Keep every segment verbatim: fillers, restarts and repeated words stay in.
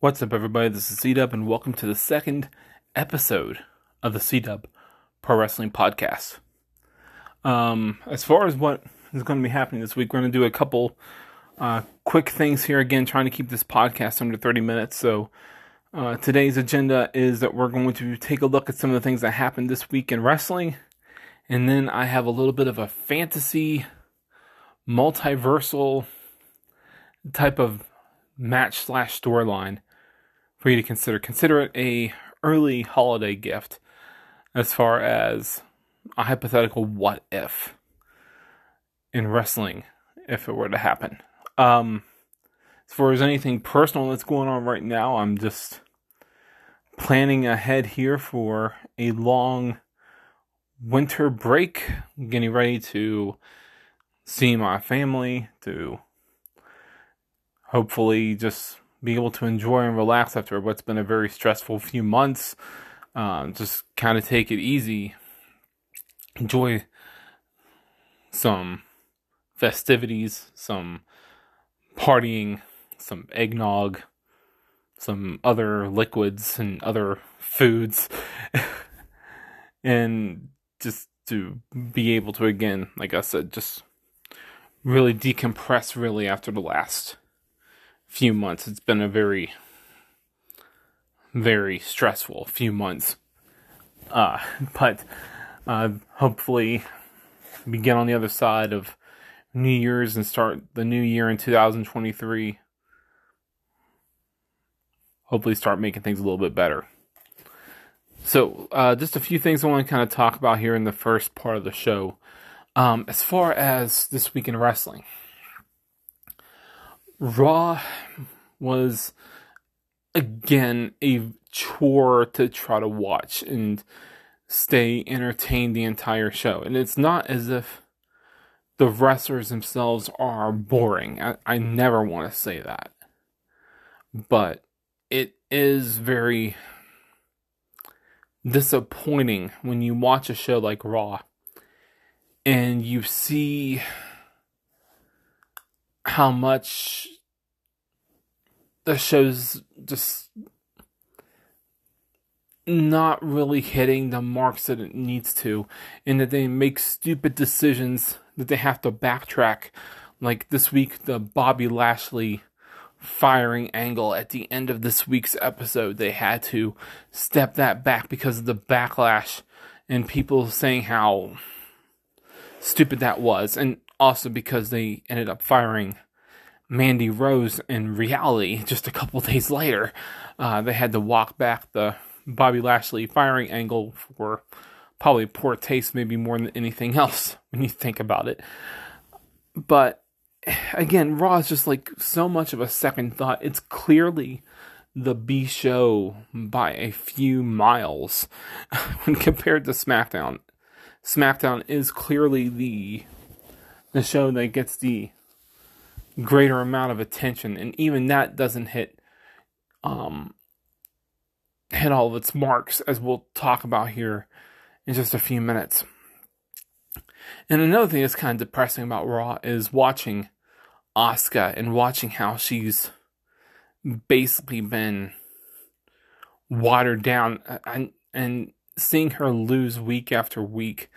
What's up, everybody? This is C-Dub, and welcome to the second episode of the C-Dub Pro Wrestling Podcast. Um, as far as what is going to be happening this week, we're going to do a couple uh, quick things here. Again, trying to keep this podcast under thirty minutes. So uh, today's agenda is that we're going to take a look at some of the things that happened this week in wrestling. And then I have a little bit of a fantasy, multiversal type of match slash storyline for you to consider. Consider it a early holiday gift as far as a hypothetical what if in wrestling if it were to happen. Um, as far as anything personal that's going on right now, I'm just planning ahead here for a long winter break, getting ready to see my family, to hopefully just be able to enjoy and relax after what's been a very stressful few months. Um, just kind of take it easy. Enjoy some festivities, some partying, some eggnog, some other liquids and other foods. And just to be able to, again, like I said, just really decompress really after the last few months. It's been a very, very stressful few months. Uh, but uh, hopefully we get on the other side of New Year's and start the new year in two thousand twenty-three. Hopefully start making things a little bit better. So uh, just a few things I want to kind of talk about here in the first part of the show. Um, as far as this week in wrestling, Raw was, again, a chore to try to watch and stay entertained the entire show. And it's not as if the wrestlers themselves are boring. I, I never want to say that. But it is very disappointing when you watch a show like Raw and you see how much the show's just not really hitting the marks that it needs to, and that they make stupid decisions that they have to backtrack. Like this week, the Bobby Lashley firing angle at the end of this week's episode, they had to step that back because of the backlash and people saying how stupid that was. And also because they ended up firing Mandy Rose in reality just a couple days later. Uh, they had to walk back the Bobby Lashley firing angle for probably poor taste, maybe more than anything else when you think about it. But again, Raw is just like so much of a second thought. It's clearly the B show by a few miles when compared to SmackDown. SmackDown is clearly the the show that gets the greater amount of attention, and even that doesn't hit um, hit all of its marks, as we'll talk about here in just a few minutes. And another thing that's kind of depressing about Raw is watching Asuka and watching how she's basically been watered down and, and seeing her lose week after week.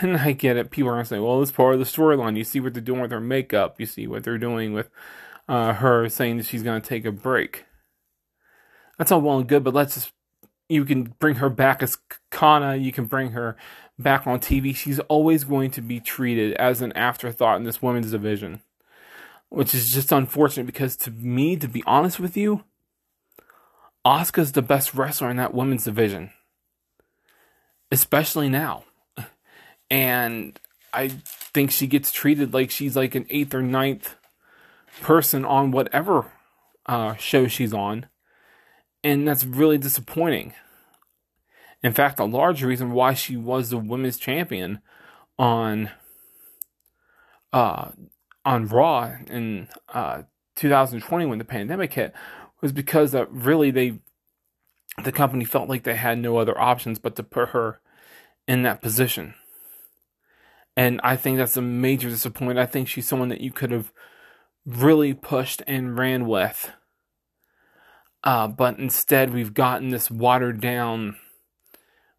And I get it. People are going to say, well, it's part of the storyline. You see what they're doing with her makeup. You see what they're doing with uh, her saying that she's going to take a break. That's all well and good, but let's just, you can bring her back as Kana. You can bring her back on T V. She's always going to be treated as an afterthought in this women's division, which is just unfortunate because, to me, to be honest with you, Asuka's the best wrestler in that women's division, especially now. And I think she gets treated like she's like an eighth or ninth person on whatever uh, show she's on. And that's really disappointing. In fact, a large reason why she was the women's champion on uh, on Raw in uh, two thousand twenty when the pandemic hit was because uh, really they the company felt like they had no other options but to put her in that position. And I think that's a major disappointment. I think she's someone that you could have really pushed and ran with. Uh, but instead, we've gotten this watered-down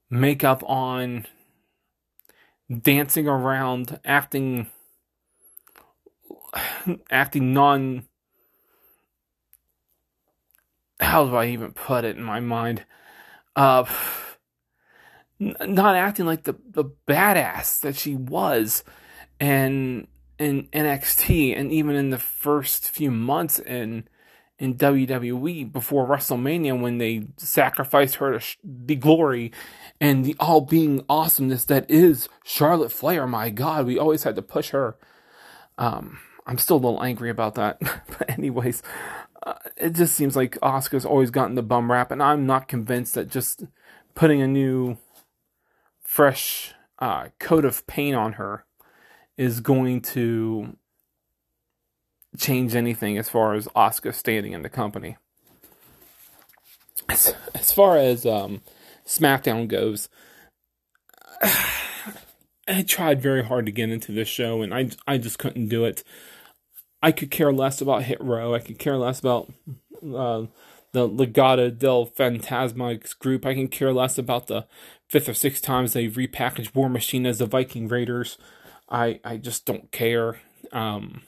makeup on, dancing around, acting acting non... How do I even put it in my mind? Uh, not acting like the, the badass that she was in, in N X T and even in the first few months in... in W W E before WrestleMania when they sacrificed her to sh- the glory and the all-being awesomeness that is Charlotte Flair. My God, we always had to push her. Um, I'm still a little angry about that. But anyways, uh, it just seems like Asuka's always gotten the bum rap, and I'm not convinced that just putting a new, fresh uh, coat of paint on her is going to change anything as far as Asuka standing in the company. As, as far as um, SmackDown goes, I tried very hard to get into this show, and I, I just couldn't do it. I could care less about Hit Row. I could care less about uh, the Legado del Fantasma group. I can care less about the fifth or sixth times they repackaged War Machine as the Viking Raiders. I, I just don't care. Um...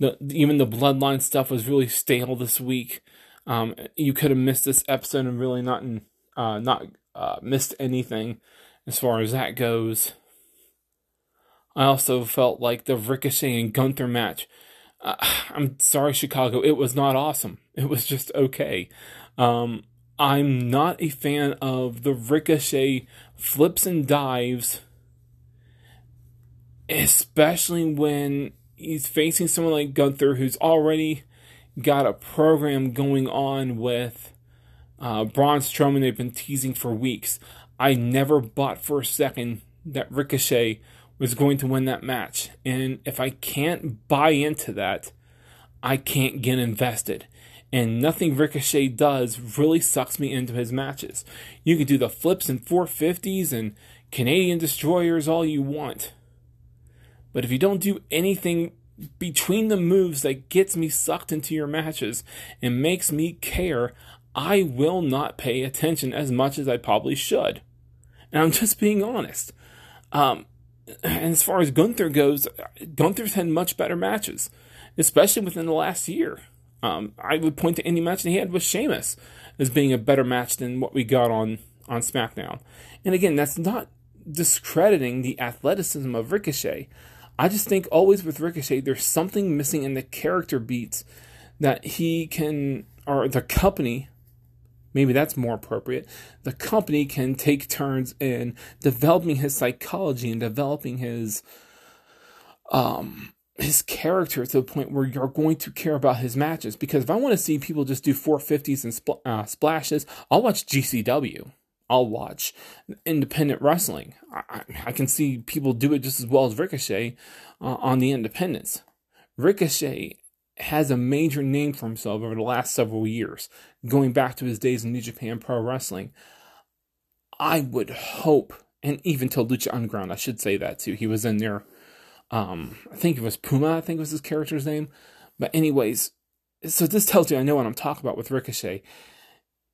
The, even the Bloodline stuff was really stale this week. Um, you could have missed this episode and really not uh, not uh, missed anything as far as that goes. I also felt like the Ricochet and Gunther match. Uh, I'm sorry, Chicago. It was not awesome. It was just okay. Um, I'm not a fan of the Ricochet flips and dives, especially when he's facing someone like Gunther, who's already got a program going on with uh, Braun Strowman they've been teasing for weeks. I never bought for a second that Ricochet was going to win that match. And if I can't buy into that, I can't get invested. And nothing Ricochet does really sucks me into his matches. You can do the flips and four fifties and Canadian destroyers all you want. But if you don't do anything between the moves that gets me sucked into your matches and makes me care, I will not pay attention as much as I probably should. And I'm just being honest. Um, and as far as Gunther goes, Gunther's had much better matches, especially within the last year. Um, I would point to any match that he had with Sheamus as being a better match than what we got on, on SmackDown. And again, that's not discrediting the athleticism of Ricochet. I just think always with Ricochet, there's something missing in the character beats that he can, or the company, maybe that's more appropriate, the company can take turns in developing his psychology and developing his um, his character to the point where you're going to care about his matches. Because if I want to see people just do four fifties and spl- uh, splashes, I'll watch G C W. I'll watch independent wrestling. I, I can see people do it just as well as Ricochet uh, on the independents. Ricochet has a major name for himself over the last several years, going back to his days in New Japan Pro Wrestling. I would hope, and even till Lucha Underground, I should say that too. He was in there. Um, I think it was Puma, I think was his character's name. But anyways, so this tells you I know what I'm talking about with Ricochet.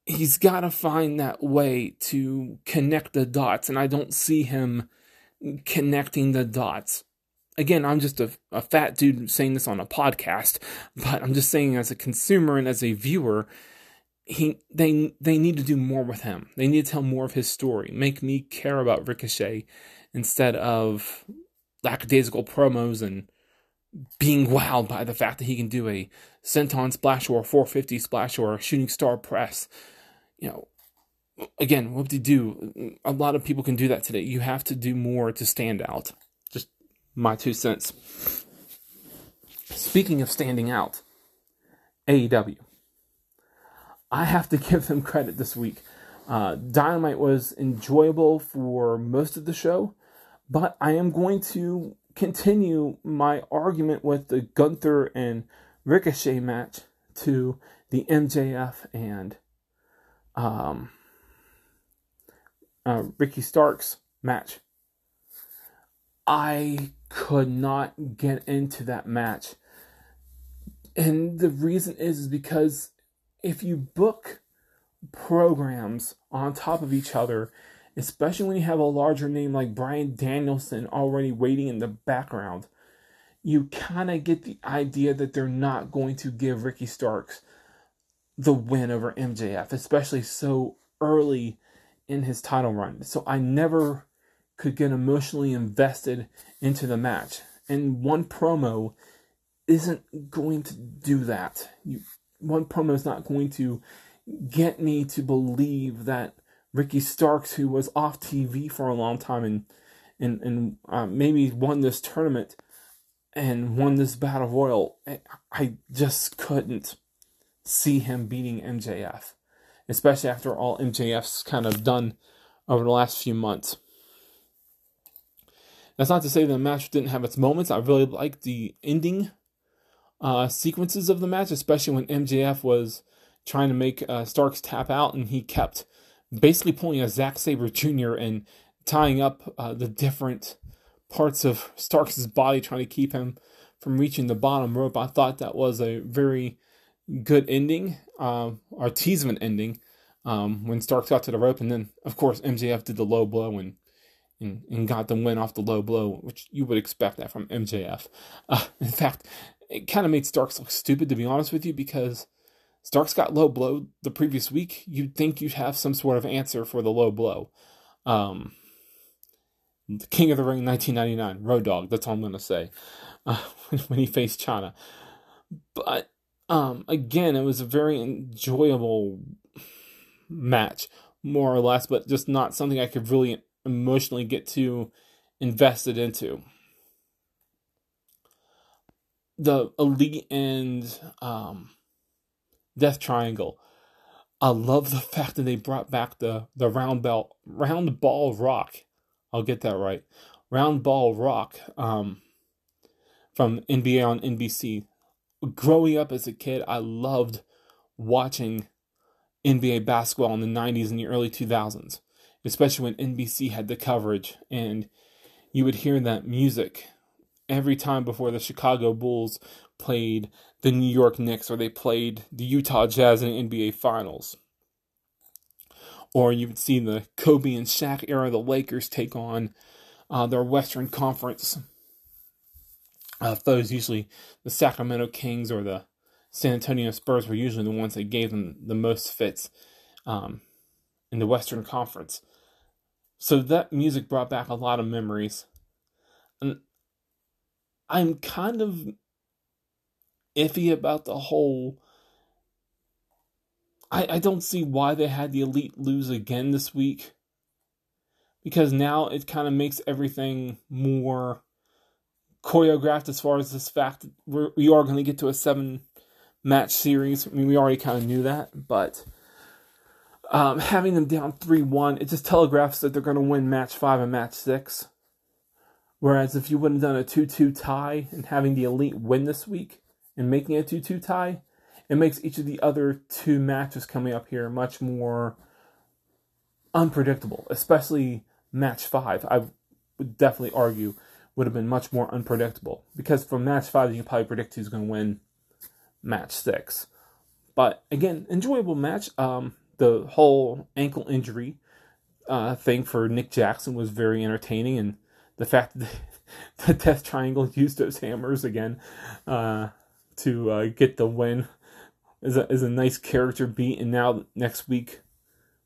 He's got to find that way to connect the dots, and I don't see him connecting the dots. Again, I'm just a, a fat dude saying this on a podcast, but I'm just saying as a consumer and as a viewer, he they they need to do more with him. They need to tell more of his story, make me care about Ricochet instead of lackadaisical promos and being wowed by the fact that he can do a senton splash or a four fifty splash or a shooting star press. You know, again, what do you do? A lot of people can do that today. You have to do more to stand out. Just my two cents. Speaking of standing out, A E W. I have to give them credit this week. Uh, Dynamite was enjoyable for most of the show, but I am going to continue my argument with the Gunther and Ricochet match to the M J F and um, uh, Ricky Starks match. I could not get into that match. And the reason is, is because if you book programs on top of each other, especially when you have a larger name like Bryan Danielson already waiting in the background, you kind of get the idea that they're not going to give Ricky Starks the win over M J F, especially so early in his title run. So I never could get emotionally invested into the match. And one promo isn't going to do that. You, one promo is not going to get me to believe that Ricky Starks, who was off T V for a long time and and, and uh, maybe won this tournament and won this battle royal, I just couldn't see him beating M J F, especially after all M J F's kind of done over the last few months. That's not to say the match didn't have its moments. I really liked the ending uh, sequences of the match, especially when M J F was trying to make uh, Starks tap out, and he kept basically pulling a Zack Sabre Junior and tying up uh, the different parts of Starks' body, trying to keep him from reaching the bottom rope. I thought that was a very good ending, uh, or tease of an ending, um, when Starks got to the rope. And then, of course, M J F did the low blow and and, and got the win off the low blow, which you would expect that from M J F. Uh, in fact, it kind of made Starks look stupid, to be honest with you, because Starks got low blow the previous week. You'd think you'd have some sort of answer for the low blow. Um... The King of the Ring nineteen ninety-nine, Road Dogg, that's all I'm going to say, uh, when he faced China. But, um, again, it was a very enjoyable match, more or less, but just not something I could really emotionally get too invested into. The Elite and um, Death Triangle. I love the fact that they brought back the, the round, bell, round ball rock. I'll get that right. Round Ball Rock um, from N B A on N B C. Growing up as a kid, I loved watching N B A basketball in the nineties and the early two thousands, especially when N B C had the coverage, and you would hear that music every time before the Chicago Bulls played the New York Knicks or they played the Utah Jazz in the N B A Finals. Or you would see the Kobe and Shaq era, the Lakers take on uh, their Western Conference uh, foes. Usually the Sacramento Kings or the San Antonio Spurs were usually the ones that gave them the most fits um, in the Western Conference. So that music brought back a lot of memories. And I'm kind of iffy about the whole... I, I don't see why they had the Elite lose again this week, because now it kind of makes everything more choreographed as far as this fact that we're, we are going to get to a seven-match series. I mean, we already kind of knew that, but um, having them down three one, it just telegraphs that they're going to win match five and match six, whereas if you wouldn't have done a two two tie and having the Elite win this week and making it a two two tie, it makes each of the other two matches coming up here much more unpredictable, especially match five. I would definitely argue would have been much more unpredictable, because from match five, you can probably predict who's going to win match six. But again, enjoyable match. Um, the whole ankle injury uh, thing for Nick Jackson was very entertaining, and the fact that the Death Triangle used those hammers again uh, to uh, get the win is a, is a nice character beat. And now next week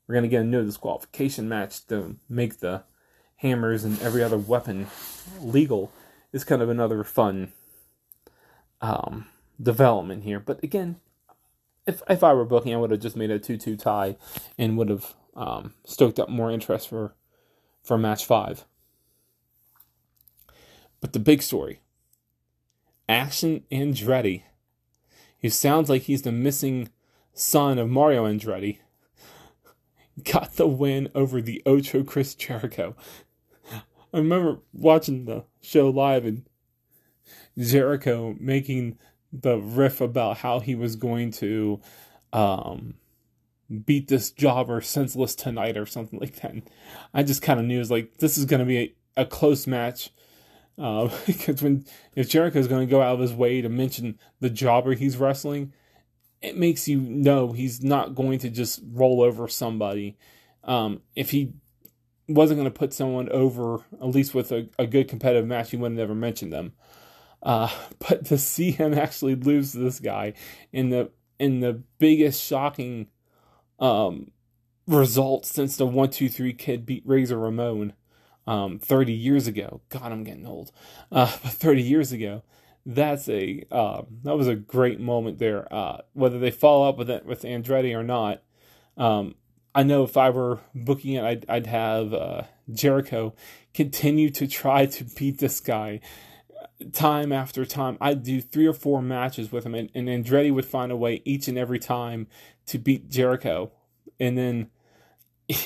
we're going to get a no disqualification match to make the hammers and every other weapon legal. Is kind of another fun um, development here. But again, if if I were booking, I would have just made a two two tie and would have um, stoked up more interest for, for match five. But the big story, Action Andretti, who sounds like he's the missing son of Mario Andretti, got the win over the Ocho Chris Jericho. I remember watching the show live and Jericho making the riff about how he was going to um, beat this jobber senseless tonight or something like that. And I just kind of knew it was like, this is going to be a, a close match. Uh, because when if Jericho's going to go out of his way to mention the jobber he's wrestling, it makes you know he's not going to just roll over somebody. Um, if he wasn't going to put someone over, at least with a, a good competitive match, he wouldn't ever mention them. Uh, but to see him actually lose to this guy in the in the biggest shocking um, result since the one two three Kid beat Razor Ramon. Um, thirty years ago, God, I'm getting old. Uh, but thirty years ago, that's a uh, that was a great moment there. Uh, whether they follow up with it, with Andretti or not, um, I know if I were booking it, I'd, I'd have uh, Jericho continue to try to beat this guy time after time. I'd do three or four matches with him, and, and Andretti would find a way each and every time to beat Jericho, and then.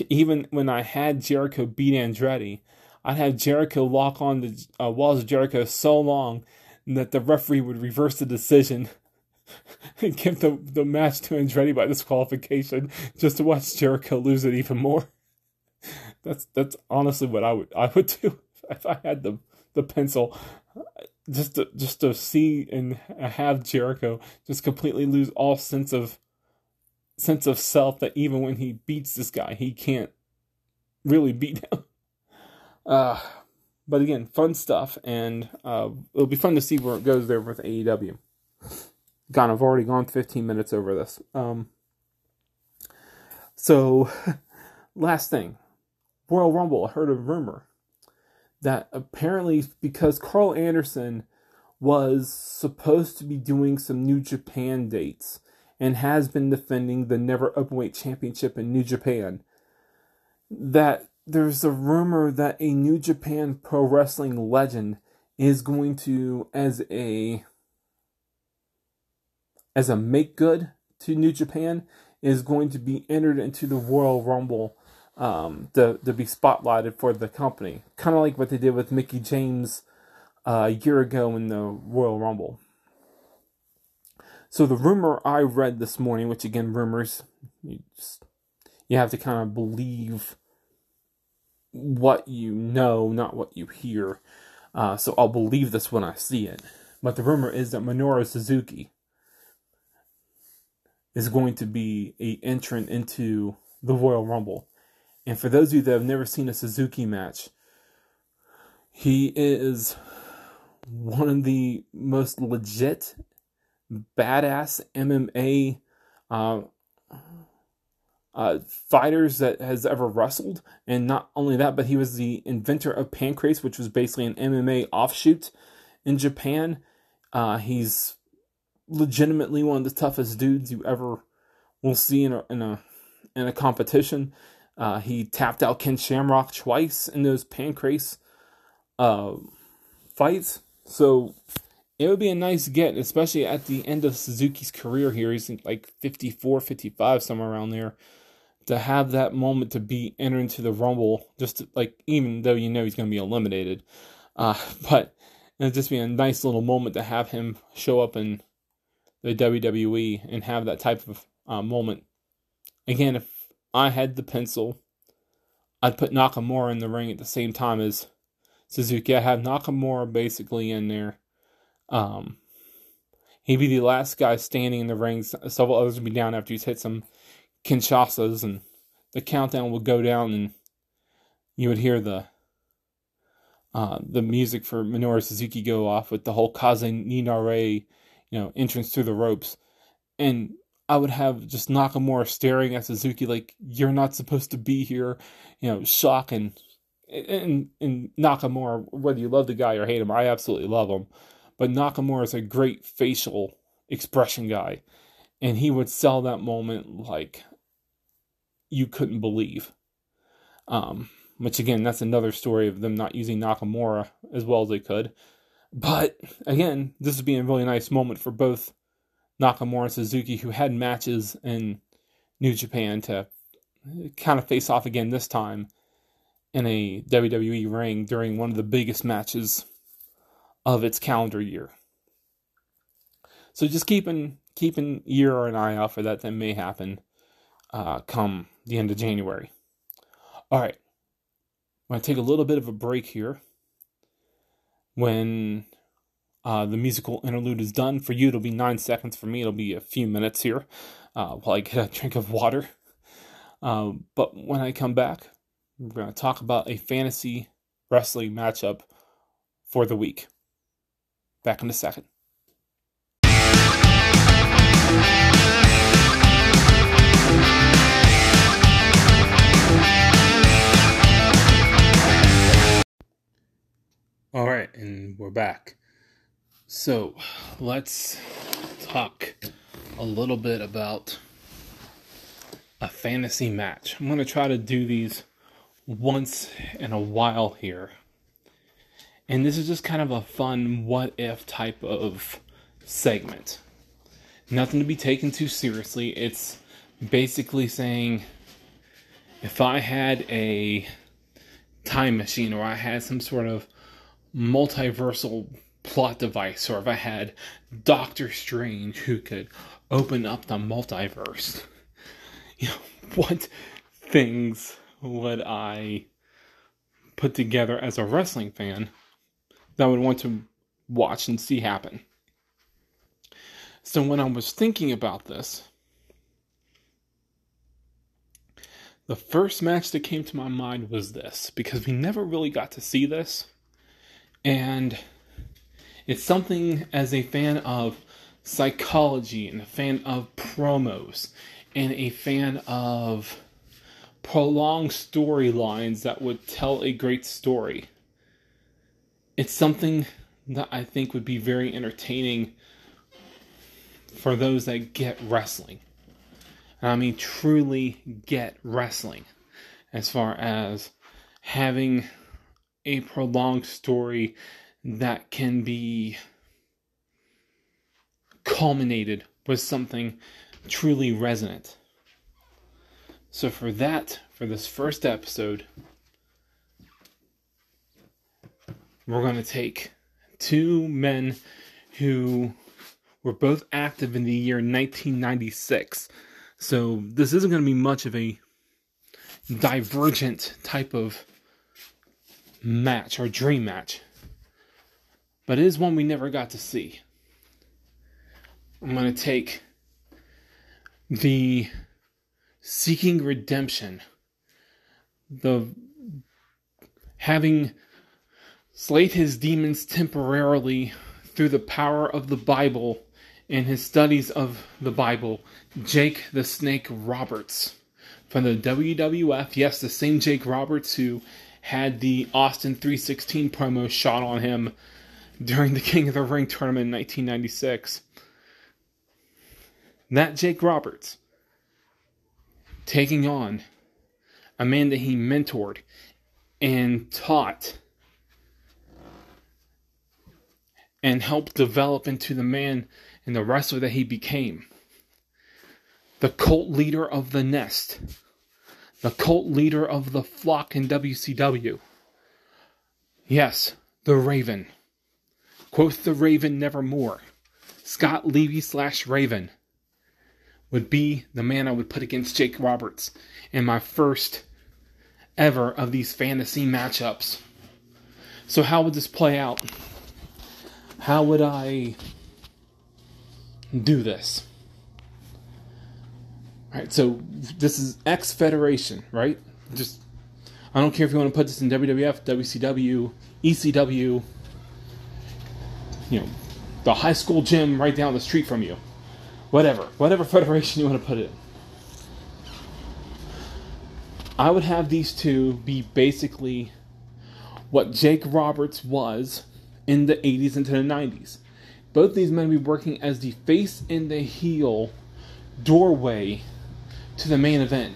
Even when I had Jericho beat Andretti, I'd have Jericho lock on the uh, walls of Jericho so long that the referee would reverse the decision and give the, the match to Andretti by disqualification just to watch Jericho lose it even more. That's that's honestly what I would I would do if I had the the pencil, just to, just to see and have Jericho just completely lose all sense of. sense of self that even when he beats this guy, he can't really beat him. Uh, but again, fun stuff, and uh, it'll be fun to see where it goes there with A E W. God, I've already gone fifteen minutes over this. Um, so, last thing. Royal Rumble, I heard a rumor that apparently because Carl Anderson was supposed to be doing some New Japan dates, and has been defending the Never Openweight Championship in New Japan, that there's a rumor that a New Japan Pro Wrestling legend is going to, as a as a make-good to New Japan, is going to be entered into the Royal Rumble um, to, to be spotlighted for the company. Kind of like what they did with Mickie James uh, a year ago in the Royal Rumble. So the rumor I read this morning, which again, rumors, you just, you have to kind of believe what you know, not what you hear. Uh, so I'll believe this when I see it. But the rumor is that Minoru Suzuki is going to be an entrant into the Royal Rumble. And for those of you that have never seen a Suzuki match, he is one of the most legit badass M M A uh, uh, fighters that has ever wrestled. And not only that, but he was the inventor of Pancrase, which was basically an M M A offshoot in Japan. Uh, he's legitimately one of the toughest dudes you ever will see in a in a, in a competition. Uh, he tapped out Ken Shamrock twice in those Pancrase uh, fights. So it would be a nice get, especially at the end of Suzuki's career here. He's like fifty-four, fifty-five, somewhere around there. To have that moment to be entered into the Rumble, just to, like, even though you know he's going to be eliminated. Uh, but it'd just be a nice little moment to have him show up in the W W E and have that type of uh, moment. Again, if I had the pencil, I'd put Nakamura in the ring at the same time as Suzuki. I'd have Nakamura basically in there. Um, he'd be the last guy standing in the ring. Several others would be down after he's hit some Kinshasa's, and the countdown would go down, and you would hear the uh, the music for Minoru Suzuki go off with the whole Kaze ni Nare, you know, entrance through the ropes. And I would have just Nakamura staring at Suzuki like, you're not supposed to be here, you know, shock. And, and, and Nakamura, whether you love the guy or hate him, I absolutely love him. But Nakamura is a great facial expression guy. And he would sell that moment like you couldn't believe. Um, which again, that's another story of them not using Nakamura as well as they could. But again, this would be a really nice moment for both Nakamura and Suzuki, who had matches in New Japan, to kind of face off again this time in a W W E ring during one of the biggest matches of its calendar year. So just keeping keep an ear or an eye out for that. That may happen uh, come the end of January. All right. I'm going to take a little bit of a break here. When uh, the musical interlude is done, for you it'll be nine seconds. For me it'll be a few minutes here uh, while I get a drink of water. Uh, but when I come back, we're going to talk about a fantasy wrestling matchup for the week. Back in a second. All right, and we're back. So let's talk a little bit about a fantasy match. I'm going to try to do these once in a while here. And this is just kind of a fun what if type of segment. Nothing to be taken too seriously. It's basically saying if I had a time machine, or I had some sort of multiversal plot device, or if I had Doctor Strange who could open up the multiverse, you know, what things would I put together as a wrestling fan that I would want to watch and see happen? So when I was thinking about this, the first match that came to my mind was this, because we never really got to see this. And it's something as a fan of psychology and a fan of promos and a fan of prolonged storylines that would tell a great story. It's something that I think would be very entertaining for those that get wrestling. And I mean truly get wrestling, as far as having a prolonged story that can be culminated with something truly resonant. So for that, for this first episode, we're going to take two men who were both active in the year nineteen ninety-six. So this isn't going to be much of a divergent type of match or dream match, but it is one we never got to see. I'm going to take the seeking redemption, the having slayed his demons temporarily through the power of the Bible and his studies of the Bible, Jake the Snake Roberts from the W W F. Yes, the same Jake Roberts who had the Austin three sixteen promo shot on him during the King of the Ring tournament in nineteen ninety-six. That Jake Roberts taking on a man that he mentored and taught and helped develop into the man and the wrestler that he became. The cult leader of the nest. The cult leader of the flock in W C W. Yes, the Raven. Quoth the Raven nevermore. Scott Levy slash Raven would be the man I would put against Jake Roberts in my first ever of these fantasy matchups. So how would this play out? How would I do this? Alright, so this is X Federation, right? Just, I don't care if you want to put this in W W F, W C W, E C W, you know, the high school gym right down the street from you. Whatever. Whatever federation you want to put it in. I would have these two be basically what Jake Roberts was in the eighties into the nineties. Both these men would be working as the face and the heel doorway to the main event.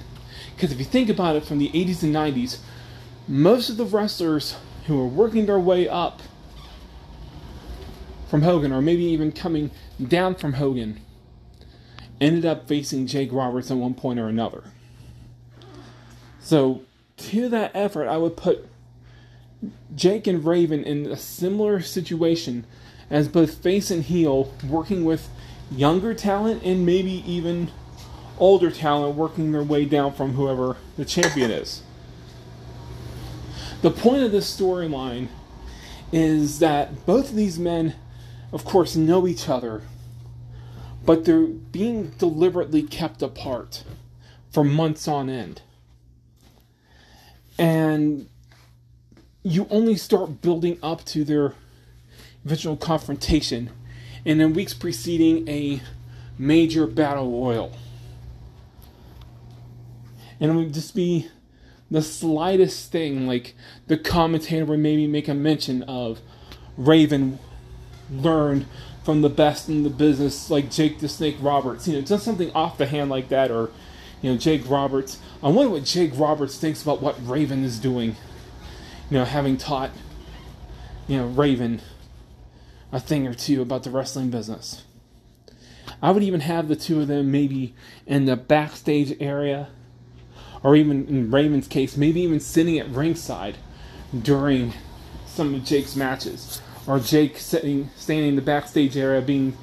Because if you think about it, from the eighties and nineties, most of the wrestlers who were working their way up from Hogan, or maybe even coming down from Hogan, ended up facing Jake Roberts at one point or another. So to that effort, I would put Jake and Raven in a similar situation as both face and heel, working with younger talent and maybe even older talent working their way down from whoever the champion is. The point of this storyline is that both of these men, of course, know each other, but they're being deliberately kept apart for months on end. And you only start building up to their eventual confrontation and in weeks preceding a major battle royal. And it would just be the slightest thing, like the commentator would maybe make a mention of Raven learned from the best in the business, like Jake the Snake Roberts. You know, just something off the hand like that, or, you know, Jake Roberts. I wonder what Jake Roberts thinks about what Raven is doing. You know, having taught, you know, Raven a thing or two about the wrestling business. I would even have the two of them maybe in the backstage area, or even in Raven's case, maybe even sitting at ringside during some of Jake's matches. Or Jake sitting, standing in the backstage area, being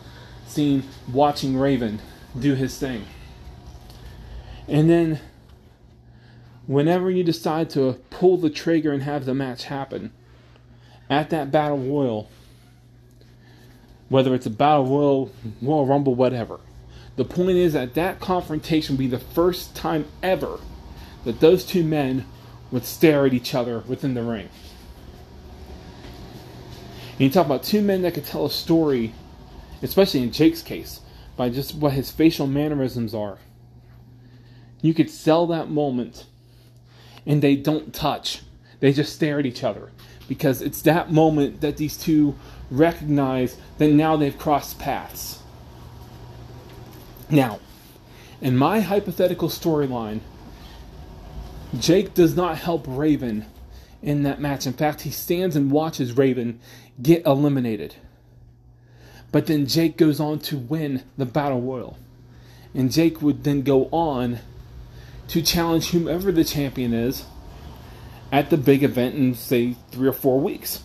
seen watching Raven do his thing. And then, whenever you decide to pull the trigger and have the match happen, at that battle royal, whether it's a battle royal, Royal Rumble, whatever, the point is that that confrontation would be the first time ever that those two men would stare at each other within the ring. And you talk about two men that could tell a story, especially in Jake's case, by just what his facial mannerisms are. You could sell that moment, and they don't touch. They just stare at each other, because it's that moment that these two recognize that now they've crossed paths. Now, in my hypothetical storyline, Jake does not help Raven in that match. In fact, he stands and watches Raven get eliminated. But then Jake goes on to win the battle royal. And Jake would then go on to challenge whomever the champion is at the big event in, say, three or four weeks.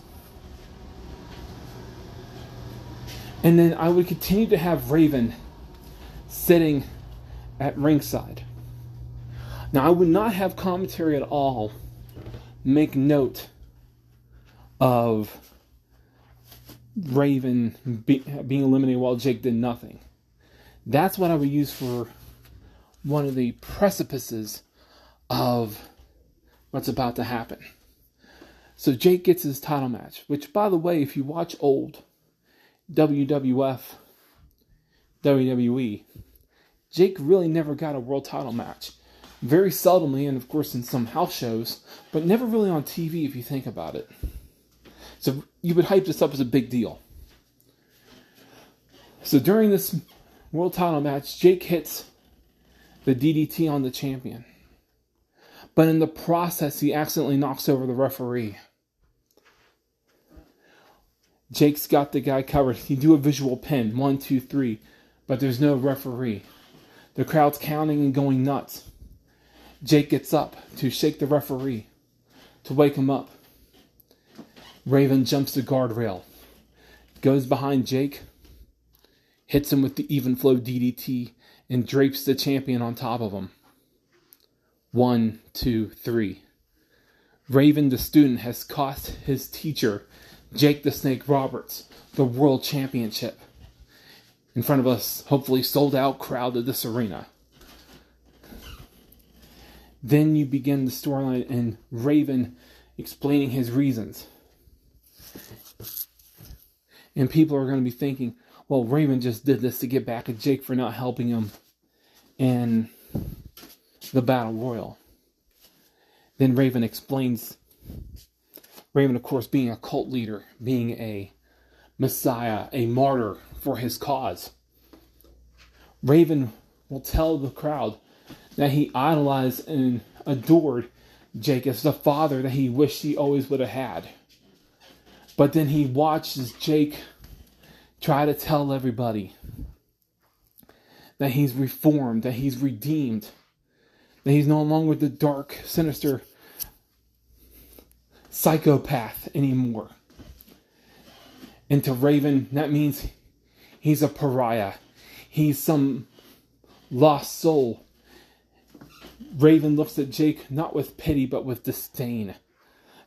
And then I would continue to have Raven sitting at ringside. Now, I would not have commentary at all make note of Raven be, being eliminated while Jake did nothing. That's what I would use for one of the precipices of what's about to happen. So Jake gets his title match, which, by the way, if you watch old W W F, W W E, Jake really never got a world title match. Very seldomly, and of course in some house shows, but never really on T V if you think about it. So you would hype this up as a big deal. So during this world title match, Jake hits the D D T on the champion. But in the process, he accidentally knocks over the referee. Jake's got the guy covered. He do a visual pin. One, two, three. But there's no referee. The crowd's counting and going nuts. Jake gets up to shake the referee, to wake him up. Raven jumps the guardrail, goes behind Jake, hits him with the even flow D D T, and drapes the champion on top of him. One, two, three. Raven the student has cost his teacher, Jake the Snake Roberts, the world championship, in front of a hopefully sold out crowd of this arena. Then you begin the storyline and Raven explaining his reasons. And people are going to be thinking, well, Raven just did this to get back at Jake for not helping him in the battle royal. Then Raven explains, Raven, of course, being a cult leader, being a messiah, a martyr for his cause. Raven will tell the crowd that he idolized and adored Jake as the father that he wished he always would have had. But then he watches Jake try to tell everybody that he's reformed, that he's redeemed, that he's no longer the dark, sinister psychopath anymore. And to Raven, that means he's a pariah. He's some lost soul. Raven looks at Jake not with pity but with disdain,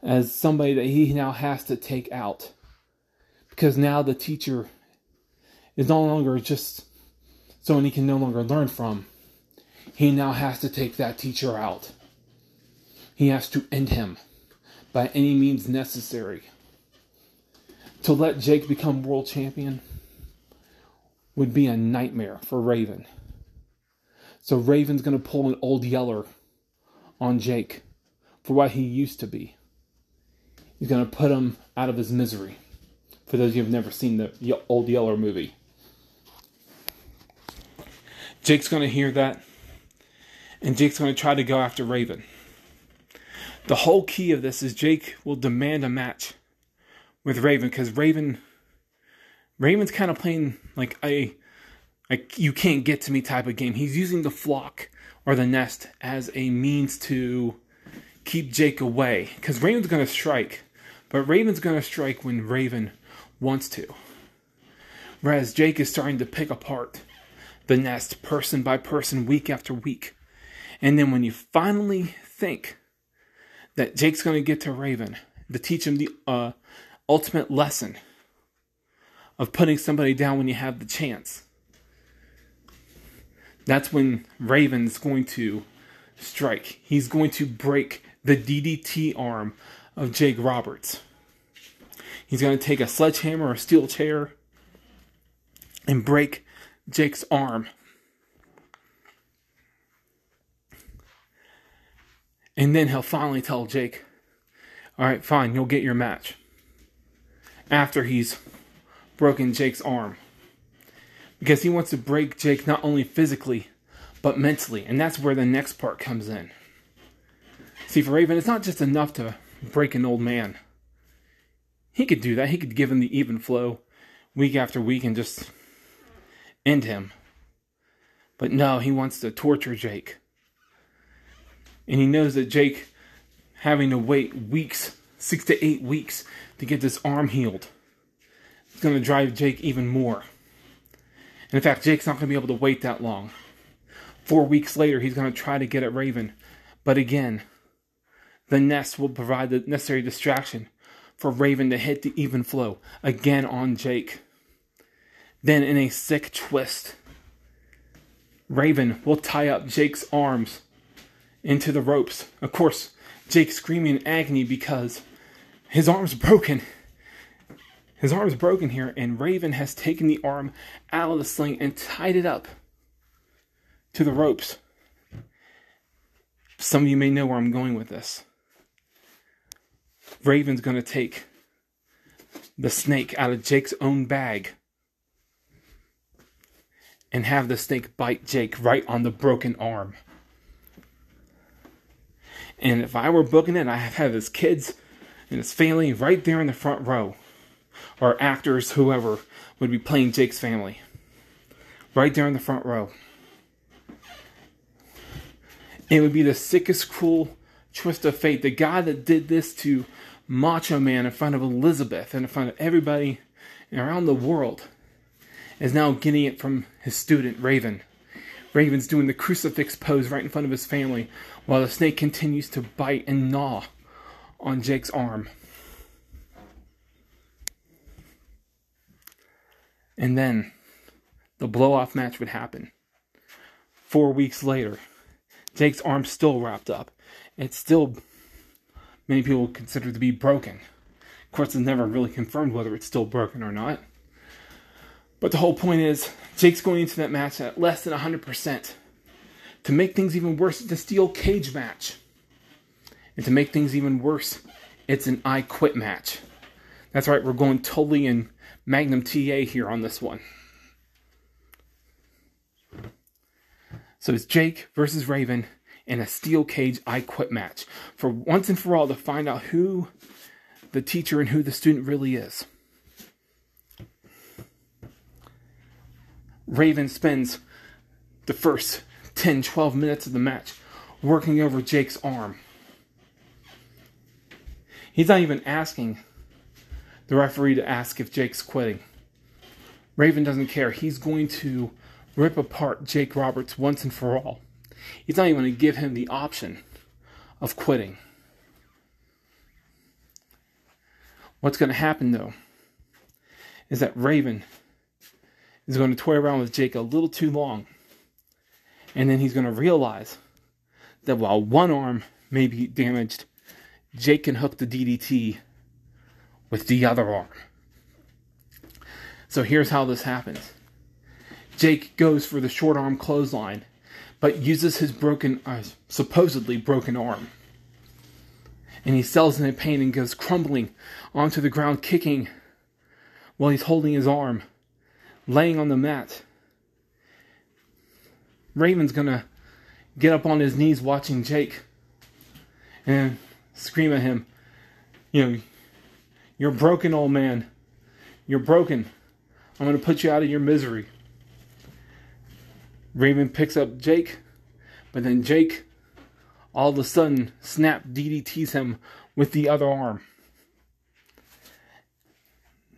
as somebody that he now has to take out. Because now the teacher is no longer just someone he can no longer learn from. He now has to take that teacher out. He has to end him by any means necessary. To let Jake become world champion would be a nightmare for Raven. So Raven's going to pull an old yeller on Jake for what he used to be. He's going to put him out of his misery. For those of you who have never seen the Old Yeller movie. Jake's going to hear that. And Jake's going to try to go after Raven. The whole key of this is Jake will demand a match with Raven. Because Raven... Raven's kind of playing like a... Like, you can't get to me type of game. He's using the flock or the nest as a means to keep Jake away. Because Raven's going to strike. But Raven's going to strike when Raven wants to. Whereas Jake is starting to pick apart the nest person by person, week after week. And then when you finally think that Jake's going to get to Raven to teach him the uh, ultimate lesson of putting somebody down when you have the chance, that's when Raven's going to strike. He's going to break the D D T arm of Jake Roberts. He's going to take a sledgehammer or a steel chair and break Jake's arm. And then he'll finally tell Jake, alright, fine, you'll get your match. After he's broken Jake's arm. Because he wants to break Jake not only physically, but mentally. And that's where the next part comes in. See, for Raven, it's not just enough to break an old man. He could do that. He could give him the even flow week after week and just end him. But no, he wants to torture Jake. And he knows that Jake having to wait weeks, six to eight weeks to get this arm healed, it's going to drive Jake even more. And in fact, Jake's not going to be able to wait that long. Four weeks later, he's going to try to get at Raven. But again, the nest will provide the necessary distraction for Raven to hit the even flow again on Jake. Then in a sick twist, Raven will tie up Jake's arms into the ropes. Of course, Jake's screaming in agony because his arm's broken. His arm's broken here, and Raven has taken the arm out of the sling and tied it up to the ropes. Some of you may know where I'm going with this. Raven's going to take the snake out of Jake's own bag and have the snake bite Jake right on the broken arm. And if I were booking it, I'd have his kids and his family right there in the front row. Or actors, whoever, would be playing Jake's family. Right there in the front row. It would be the sickest, cruel twist of fate. The guy that did this to Macho Man in front of Elizabeth and in front of everybody around the world is now getting it from his student, Raven. Raven's doing the crucifix pose right in front of his family while the snake continues to bite and gnaw on Jake's arm. And then the blow-off match would happen. Four weeks later, Jake's arm's still wrapped up. It's still, many people consider it to be broken. Of course, it's never really confirmed whether it's still broken or not. But the whole point is, Jake's going into that match at less than one hundred percent. To make things even worse, it's a steel cage match. And to make things even worse, it's an I Quit match. That's right, we're going totally in Magnum T A here on this one. So it's Jake versus Raven in a steel cage I Quit match. For once and for all, to find out who the teacher and who the student really is. Raven spends the first ten to twelve minutes of the match working over Jake's arm. He's not even asking the referee to ask if Jake's quitting. Raven doesn't care. He's going to rip apart Jake Roberts once and for all. He's not even going to give him the option of quitting. What's going to happen, though, is that Raven is going to toy around with Jake a little too long. And then he's going to realize that while one arm may be damaged, Jake can hook the D D T with the other arm. So here's how this happens. Jake goes for the short arm clothesline, but uses his broken, uh, supposedly broken arm. And he sells in a pain and goes crumbling onto the ground, kicking while he's holding his arm, laying on the mat. Raven's going to get up on his knees watching Jake and scream at him, you know, "You're broken, old man. You're broken. I'm going to put you out of your misery." Raven picks up Jake, but then Jake all of a sudden snap D D Ts him with the other arm.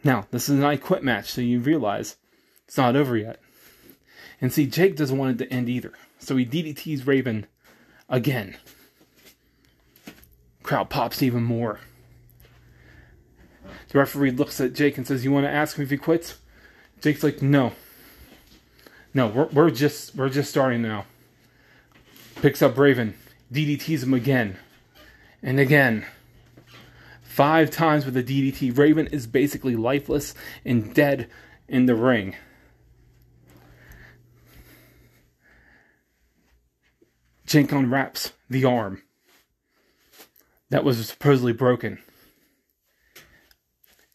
Now, this is an I Quit match, so you realize it's not over yet. And see, Jake doesn't want it to end either. So he D D Ts Raven again. Crowd pops even more. The referee looks at Jake and says, "You want to ask him if he quits?" Jake's like, "No. No, we're, we're just we're just starting now." Picks up Raven, D D Ts him again. And again. Five times with a D D T. Raven is basically lifeless and dead in the ring. Jake unwraps the arm that was supposedly broken.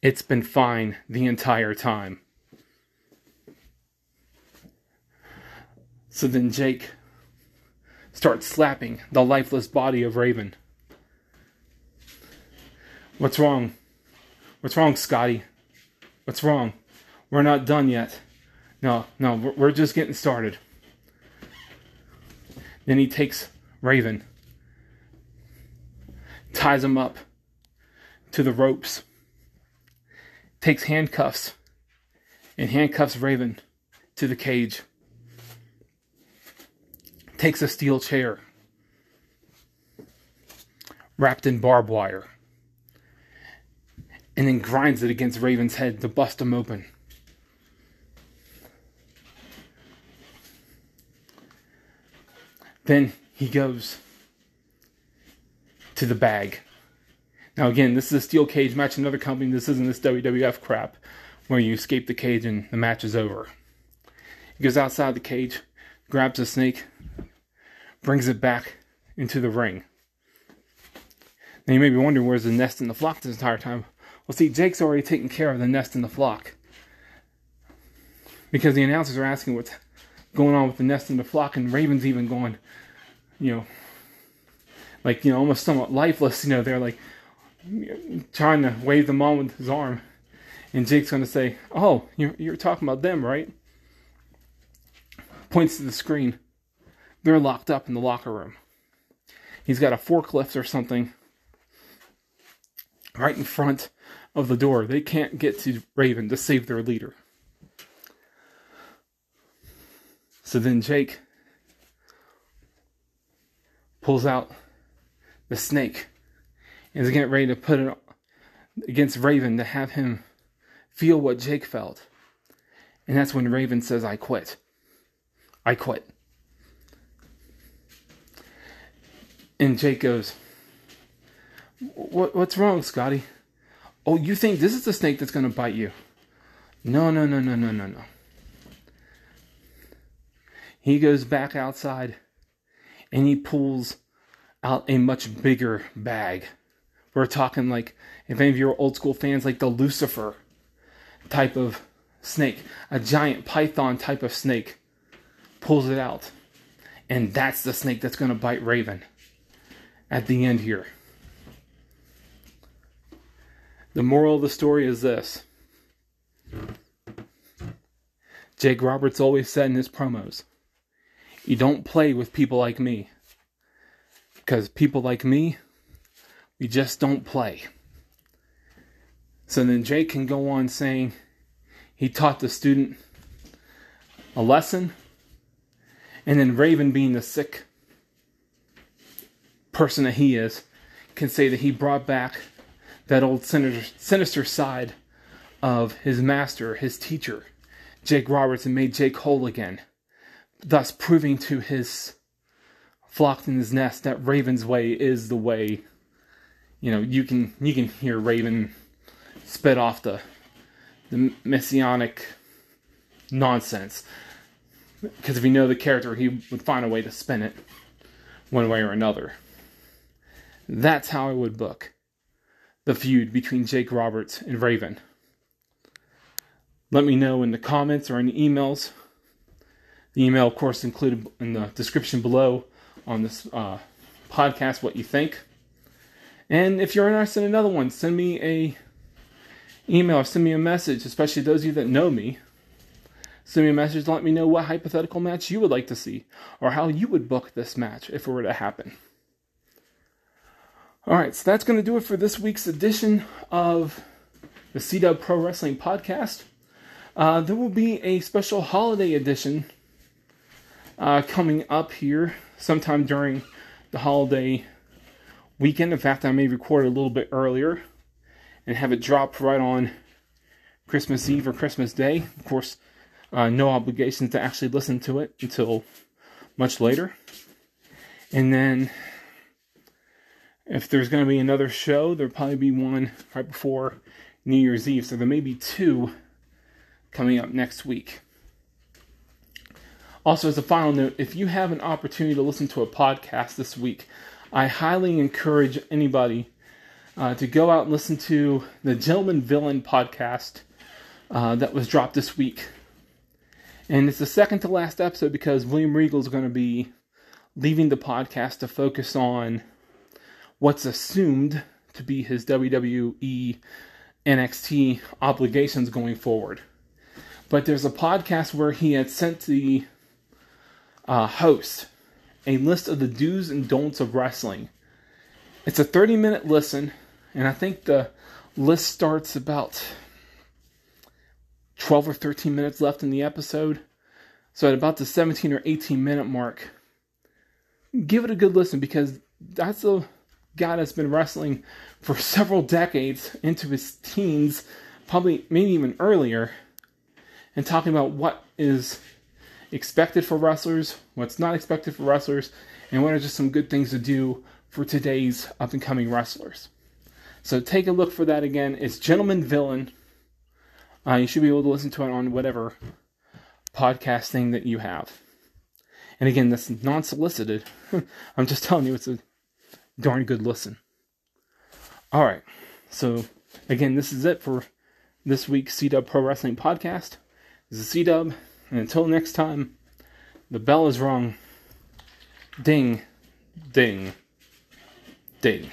It's been fine the entire time. So then Jake starts slapping the lifeless body of Raven. "What's wrong? What's wrong, Scotty? What's wrong? We're not done yet. No, no, we're just getting started." Then he takes Raven, ties him up to the ropes, takes handcuffs, and handcuffs Raven to the cage. Takes a steel chair, wrapped in barbed wire, and then grinds it against Raven's head to bust him open. Then he goes to the bag. Now again, this is a steel cage match, another company. This isn't this W W F crap where you escape the cage and the match is over. He goes outside the cage, grabs a snake, brings it back into the ring. Now you may be wondering, where's the nest and the flock this entire time? Well, see, Jake's already taken care of the nest and the flock, because the announcers are asking what's going on with the nest and the flock, and Raven's even going, you know, like, you know, almost somewhat lifeless, you know, they're like trying to wave them on with his arm, and Jake's going to say, "Oh, you're, you're talking about them, right?" Points to the screen. They're locked up in the locker room. He's got a forklift or something right in front of the door. They can't get to Raven to save their leader. So then Jake pulls out the snake and is getting ready to put it against Raven to have him feel what Jake felt. And that's when Raven says, "I quit. I quit." And Jake goes, what, what's wrong, Scotty? "Oh, you think this is the snake that's going to bite you? No, no, no, no, no, no, no." He goes back outside and he pulls out a much bigger bag. We're talking like, if any of you are old school fans, like the Lucifer type of snake, a giant python type of snake. Pulls it out. And that's the snake that's going to bite Raven at the end here. The moral of the story is this. Jake Roberts always said in his promos, "You don't play with people like me." Because people like me, we just don't play. So then Jake can go on saying he taught the student a lesson. And then Raven, being the sick person that he is, can say that he brought back that old sinister, sinister side of his master, his teacher, Jake Roberts, and made Jake whole again, thus proving to his flock in his nest that Raven's way is the way. You know, you can you can hear Raven spit off the the messianic nonsense, because if you know the character, he would find a way to spin it one way or another. That's how I would book the feud between Jake Roberts and Raven. Let me know in the comments or in the emails. The email, of course, included in the description below on this uh, podcast, what you think. And if you're interested in another one, send me a email or send me a message, especially those of you that know me. Send me a message to let me know what hypothetical match you would like to see, or how you would book this match if it were to happen. Alright, so that's going to do it for this week's edition of the C-Dub Pro Wrestling Podcast. Uh, there will be a special holiday edition uh, coming up here sometime during the holiday weekend. In fact, I may record a little bit earlier and have it drop right on Christmas Eve or Christmas Day. Of course, uh, no obligation to actually listen to it until much later. And then, if there's going to be another show, there'll probably be one right before New Year's Eve. So there may be two coming up next week. Also, as a final note, if you have an opportunity to listen to a podcast this week, I highly encourage anybody uh, to go out and listen to the Gentleman Villain podcast uh, that was dropped this week. And it's the second to last episode because William Regal is going to be leaving the podcast to focus on what's assumed to be his W W E N X T obligations going forward. But there's a podcast where he had sent the uh, host a list of the do's and don'ts of wrestling. It's a thirty-minute listen, and I think the list starts about twelve or thirteen minutes left in the episode. So at about the seventeen or eighteen minute mark, give it a good listen, because that's a guy that's been wrestling for several decades, into his teens, probably maybe even earlier, and talking about what is expected for wrestlers, what's not expected for wrestlers, and what are just some good things to do for today's up-and-coming wrestlers. So take a look for that again. It's Gentleman Villain. Uh, you should be able to listen to it on whatever podcast thing that you have. And again, that's non-solicited. I'm just telling you, it's a darn good listen. Alright, so again, this is it for this week's C-Dub Pro Wrestling Podcast. This is C-Dub, and until next time, the bell is rung. Ding, ding, ding.